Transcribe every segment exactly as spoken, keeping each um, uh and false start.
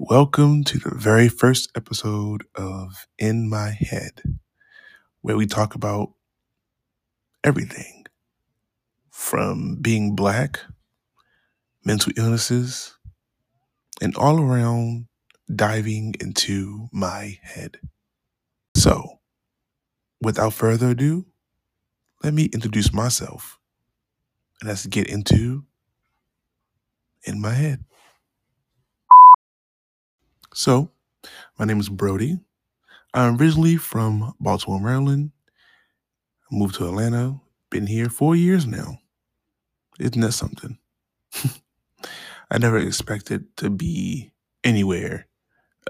Welcome to the very first episode of In My Head, where we talk about everything from being black, mental illnesses, and all around diving into my head. So, without further ado, let me introduce myself and let's get into In My Head. So, my name is Brody. I'm originally from Baltimore, Maryland. I moved to Atlanta. Been here four years now. Isn't that something? I never expected to be anywhere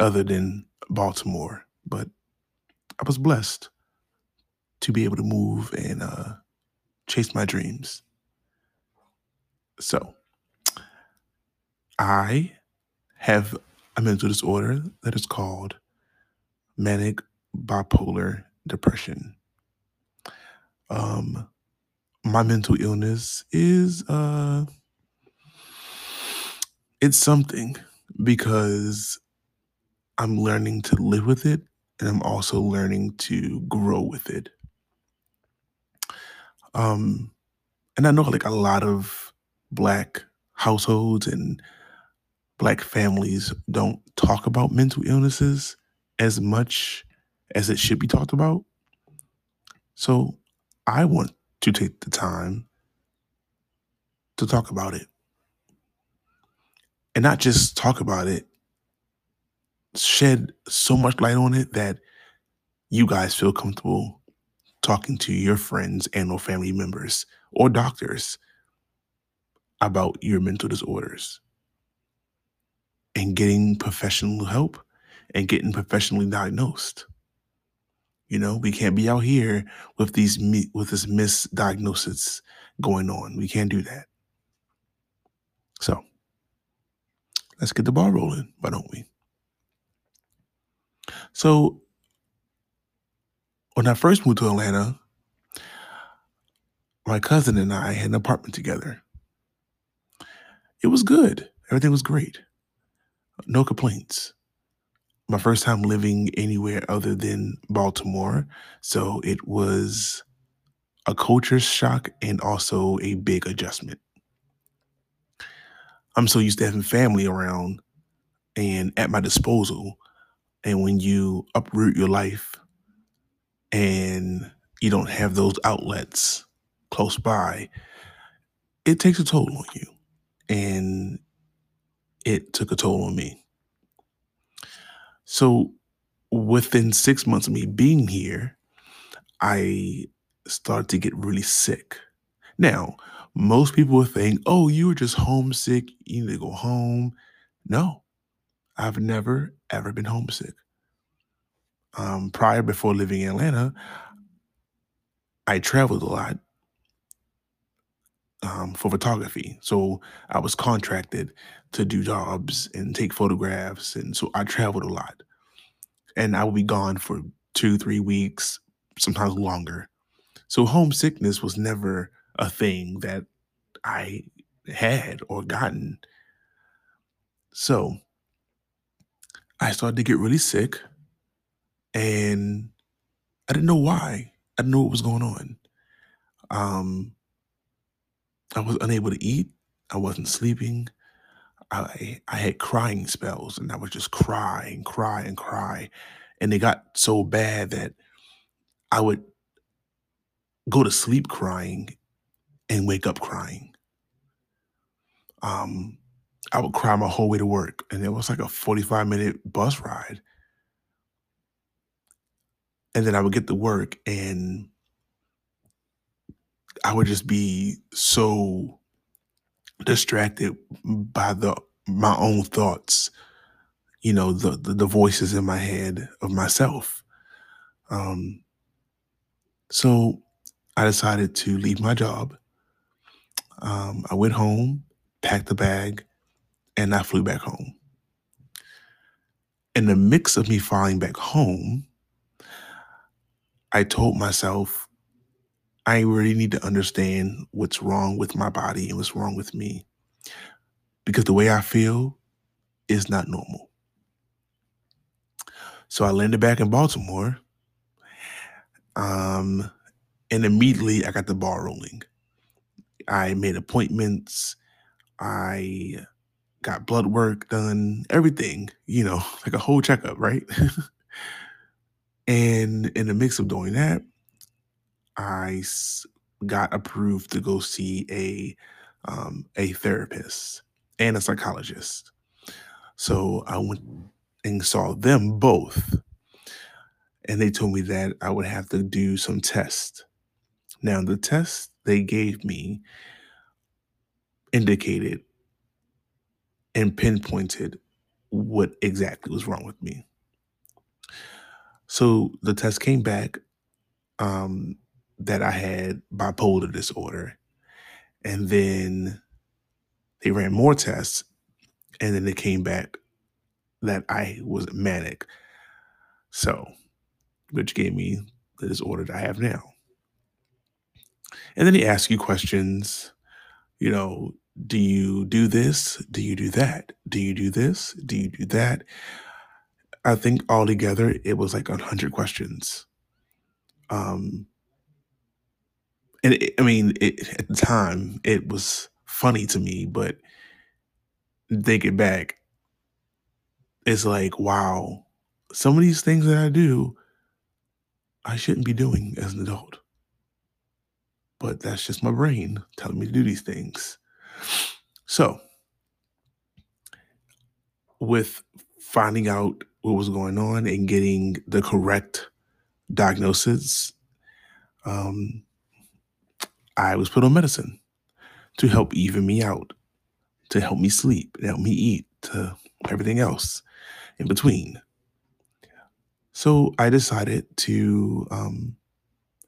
other than Baltimore, but I was blessed to be able to move and uh, chase my dreams. So, I have a mental disorder that is called manic bipolar depression. Um, my mental illness is, uh, it's something because I'm learning to live with it and I'm also learning to grow with it. Um, and I know like a lot of Black households and Black families don't talk about mental illnesses as much as it should be talked about. So I want to take the time to talk about it. And not just talk about it, shed so much light on it that you guys feel comfortable talking to your friends and or family members or doctors about your mental disorders. And getting professional help and getting professionally diagnosed. You know, we can't be out here with these with this misdiagnosis going on. We can't do that. So, let's get the ball rolling, why don't we? So, when I first moved to Atlanta, my cousin and I had an apartment together. It was good. Everything was great. No complaints. My first time living anywhere other than Baltimore, so it was a culture shock and also a big adjustment. I'm so used to having family around and at my disposal, and when you uproot your life and you don't have those outlets close by, it takes a toll on you. And it took a toll on me. So within six months of me being here, I started to get really sick. Now, most people would think, oh, you were just homesick. You need to go home. No, I've never, ever been homesick. Um, prior, before living in Atlanta, I traveled a lot. Um, for photography. So I was contracted to do jobs and take photographs. And so I traveled a lot and I would be gone for two, three weeks, sometimes longer. So homesickness was never a thing that I had or gotten. So I started to get really sick and I didn't know why. I didn't know what was going on. Um, I was unable to eat. I wasn't sleeping. I I had crying spells, and I would just cry and cry and cry. And it got so bad that I would go to sleep crying and wake up crying. Um, I would cry my whole way to work, and it was like a forty-five minute bus ride. And then I would get to work and I would just be so distracted by the my own thoughts, you know, the the, the voices in my head of myself. Um, so I decided to leave my job. Um, I went home, packed a bag, and I flew back home. In the mix of me flying back home, I told myself, I really need to understand what's wrong with my body and what's wrong with me because the way I feel is not normal. So I landed back in Baltimore. Um, and immediately I got the ball rolling. I made appointments. I got blood work done, everything, you know, like a whole checkup, right? And in the mix of doing that, I got approved to go see a um, a therapist and a psychologist. So I went and saw them both. And they told me that I would have to do some tests. Now, the tests they gave me indicated and pinpointed what exactly was wrong with me. So the test came back um, that I had bipolar disorder. And then they ran more tests. And then it came back that I was manic. So, which gave me the disorder that I have now. And then they ask you questions, you know, do you do this? Do you do that? Do you do this? Do you do that? I think altogether it was like one hundred questions. Um, and it, I mean, it, at the time it was funny to me, but thinking back, it's like, wow, some of these things that I do, I shouldn't be doing as an adult. But that's just my brain telling me to do these things. So, with finding out what was going on and getting the correct diagnosis, um, I was put on medicine to help even me out, to help me sleep, to help me eat, to everything else in between. So I decided to um,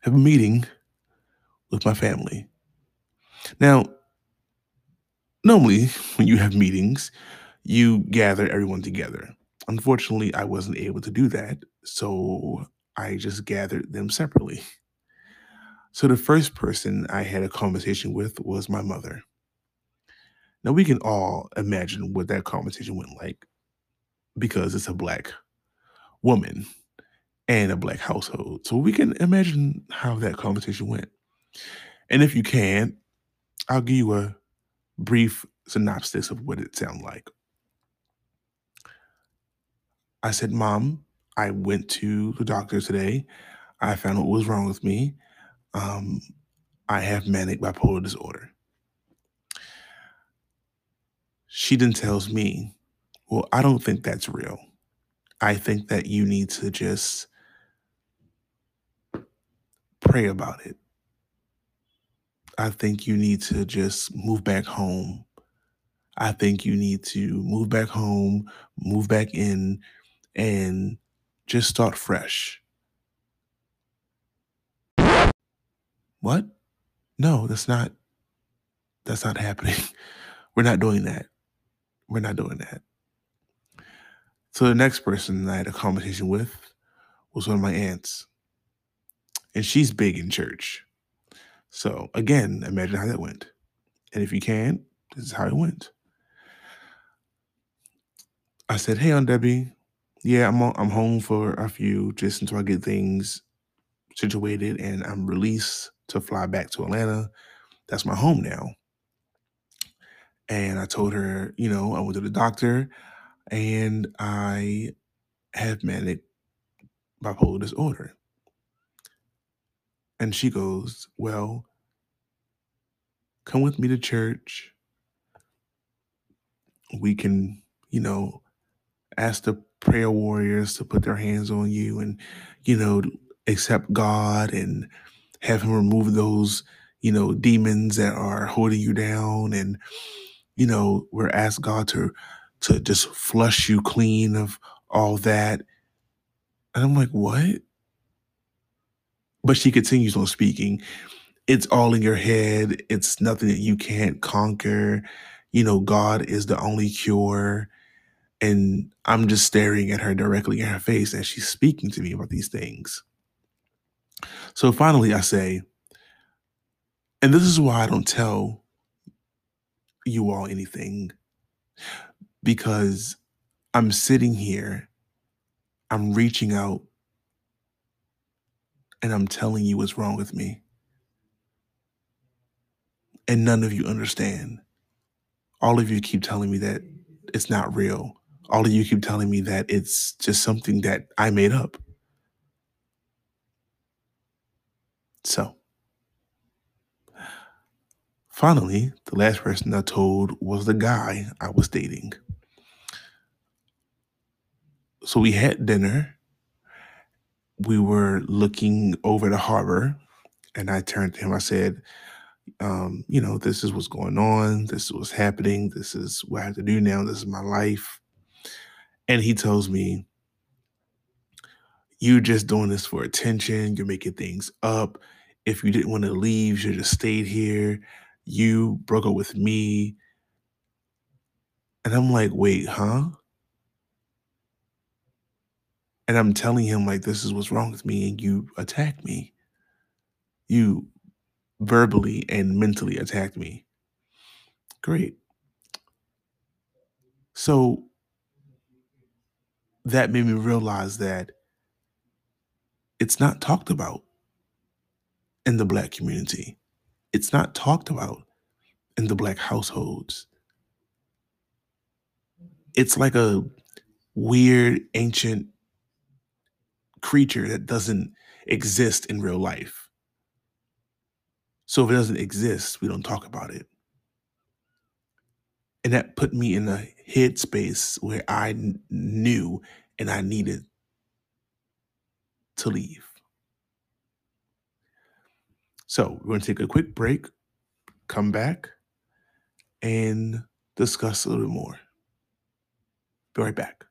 have a meeting with my family. Now, normally when you have meetings, you gather everyone together. Unfortunately, I wasn't able to do that, so I just gathered them separately. So the first person I had a conversation with was my mother. Now, we can all imagine what that conversation went like, because it's a Black woman and a Black household. So we can imagine how that conversation went. And if you can, I'll give you a brief synopsis of what it sounded like. I said, Mom, I went to the doctor today. I found out what was wrong with me. Um, I have manic bipolar disorder. She then tells me, well, I don't think that's real. I think that you need to just pray about it. I think you need to just move back home. I think you need to move back home, move back in, and just start fresh. What? No, that's not, that's not happening. We're not doing that. We're not doing that. So the next person I had a conversation with was one of my aunts. And she's big in church. So again, imagine how that went. And if you can, this is how it went. I said, hey, Aunt Debbie. Yeah, I'm on, I'm home for a few just until I get things situated and I'm released to fly back to Atlanta. That's my home now. And I told her, you know, I went to the doctor and I have manic bipolar disorder. And she goes, well, come with me to church. We can, you know, ask the prayer warriors to put their hands on you and, you know, accept God and have him remove those, you know, demons that are holding you down. And, you know, we're asked God to, to just flush you clean of all that. And I'm like, what? But she continues on speaking. It's all in your head. It's nothing that you can't conquer. You know, God is the only cure. And I'm just staring at her directly in her face as she's speaking to me about these things. So finally I say, and this is why I don't tell you all anything, because I'm sitting here I'm reaching out and I'm telling you what's wrong with me. And none of you understand. All of you keep telling me that it's not real. All of you keep telling me that it's just something that I made up. So, finally, the last person I told was the guy I was dating. So we had dinner. We were looking over the harbor, and I turned to him. I said, um, you know, this is what's going on. This is what's happening. This is what I have to do now. This is my life. And he tells me, you're just doing this for attention. You're making things up. If you didn't want to leave, you should have stayed here. You broke up with me. And I'm like, wait, huh? And I'm telling him, like, this is what's wrong with me. And you attacked me. You verbally and mentally attacked me. Great. So that made me realize that it's not talked about in the Black community. It's not talked about in the Black households. It's like a weird, ancient creature that doesn't exist in real life. So if it doesn't exist, we don't talk about it. And that put me in a headspace where I knew and I needed to leave. So we're going to take a quick break, come back, and discuss a little bit more. Be right back.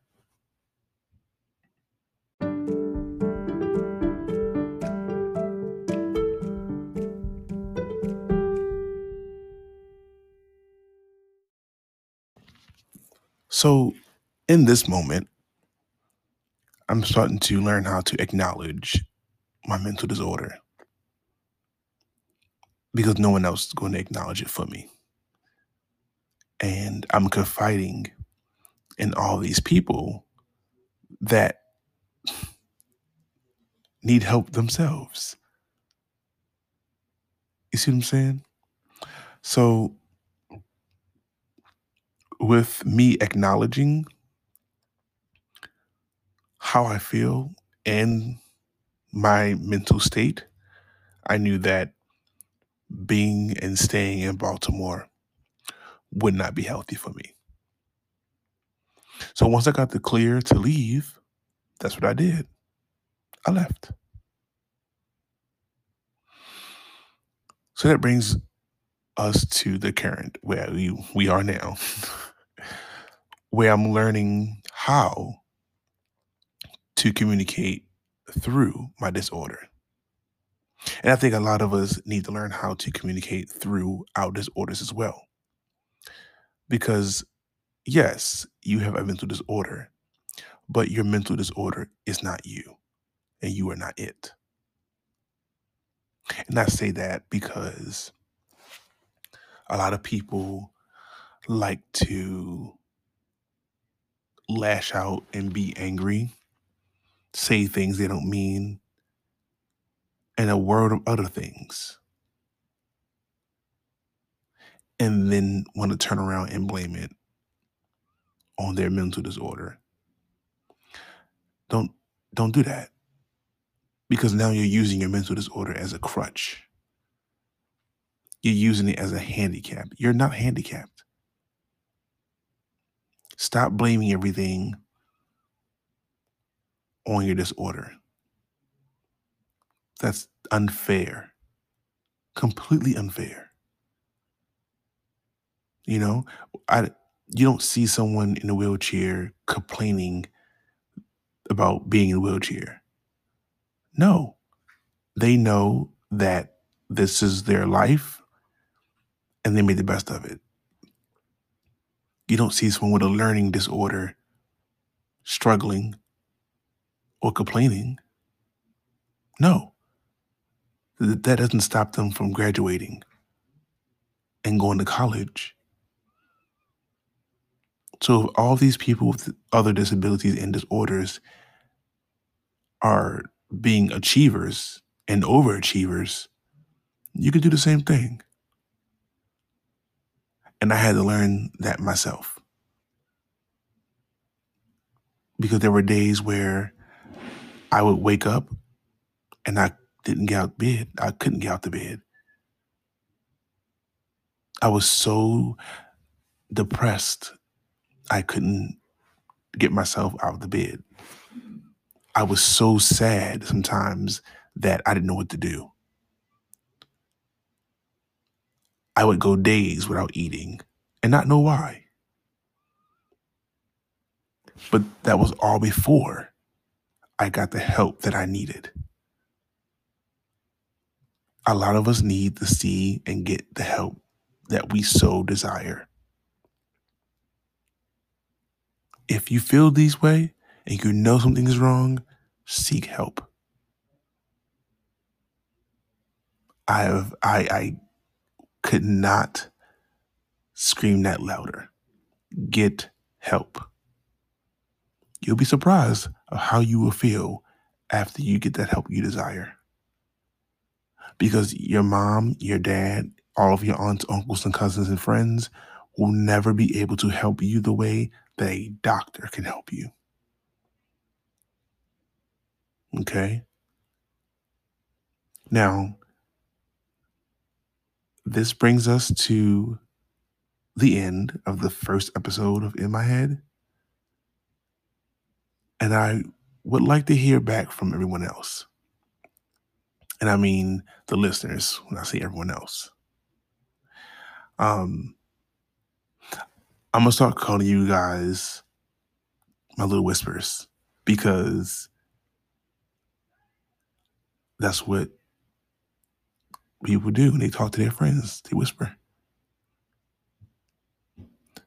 So in this moment, I'm starting to learn how to acknowledge my mental disorder because no one else is going to acknowledge it for me. And I'm confiding in all these people that need help themselves. You see what I'm saying? So with me acknowledging how I feel and my mental state, I knew that being and staying in Baltimore would not be healthy for me. So once I got the clear to leave, that's what I did. I left. So that brings us to the current where we, we are now, where I'm learning how to communicate through my disorder. And I think a lot of us need to learn how to communicate through our disorders as well. Because yes, you have a mental disorder, but your mental disorder is not you, and you are not it. And I say that because a lot of people like to lash out and be angry, say things they don't mean, and a world of other things. And then want to turn around and blame it on their mental disorder. Don't, don't do that. Because now you're using your mental disorder as a crutch. You're using it as a handicap. You're not handicapped. Stop blaming everything on your disorder. That's unfair. Completely unfair. You know, I you don't see someone in a wheelchair complaining about being in a wheelchair. No. They know that this is their life and they made the best of it. You don't see someone with a learning disorder struggling or complaining. No. That doesn't stop them from graduating and going to college. So if all these people with other disabilities and disorders are being achievers and overachievers, you could do the same thing. And I had to learn that myself. Because there were days where I would wake up and I didn't get out of bed. I couldn't get out of bed. I was so depressed, I couldn't get myself out of the bed. I was so sad sometimes that I didn't know what to do. I would go days without eating and not know why. But that was all before I got the help that I needed. A lot of us need to see and get the help that we so desire. If you feel this way and you know something is wrong, seek help. I have, I, I could not scream that louder. Get help. You'll be surprised of how you will feel after you get that help you desire. Because your mom, your dad, all of your aunts, uncles, and cousins and friends will never be able to help you the way that a doctor can help you. Okay? Now, this brings us to the end of the first episode of In My Head. And I would like to hear back from everyone else. And I mean the listeners when I say everyone else. Um, I'm going to start calling you guys my little whispers, because that's what people do when they talk to their friends. They whisper.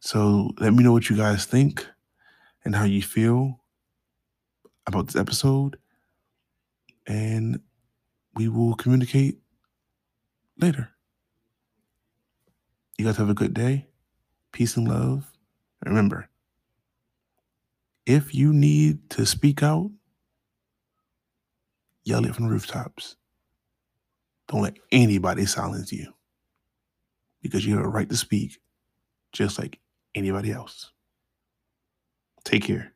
So let me know what you guys think and how you feel about this episode. And we will communicate later. You guys have a good day. Peace and love. Remember, if you need to speak out, yell it from the rooftops. Don't let anybody silence you, because you have a right to speak just like anybody else. Take care.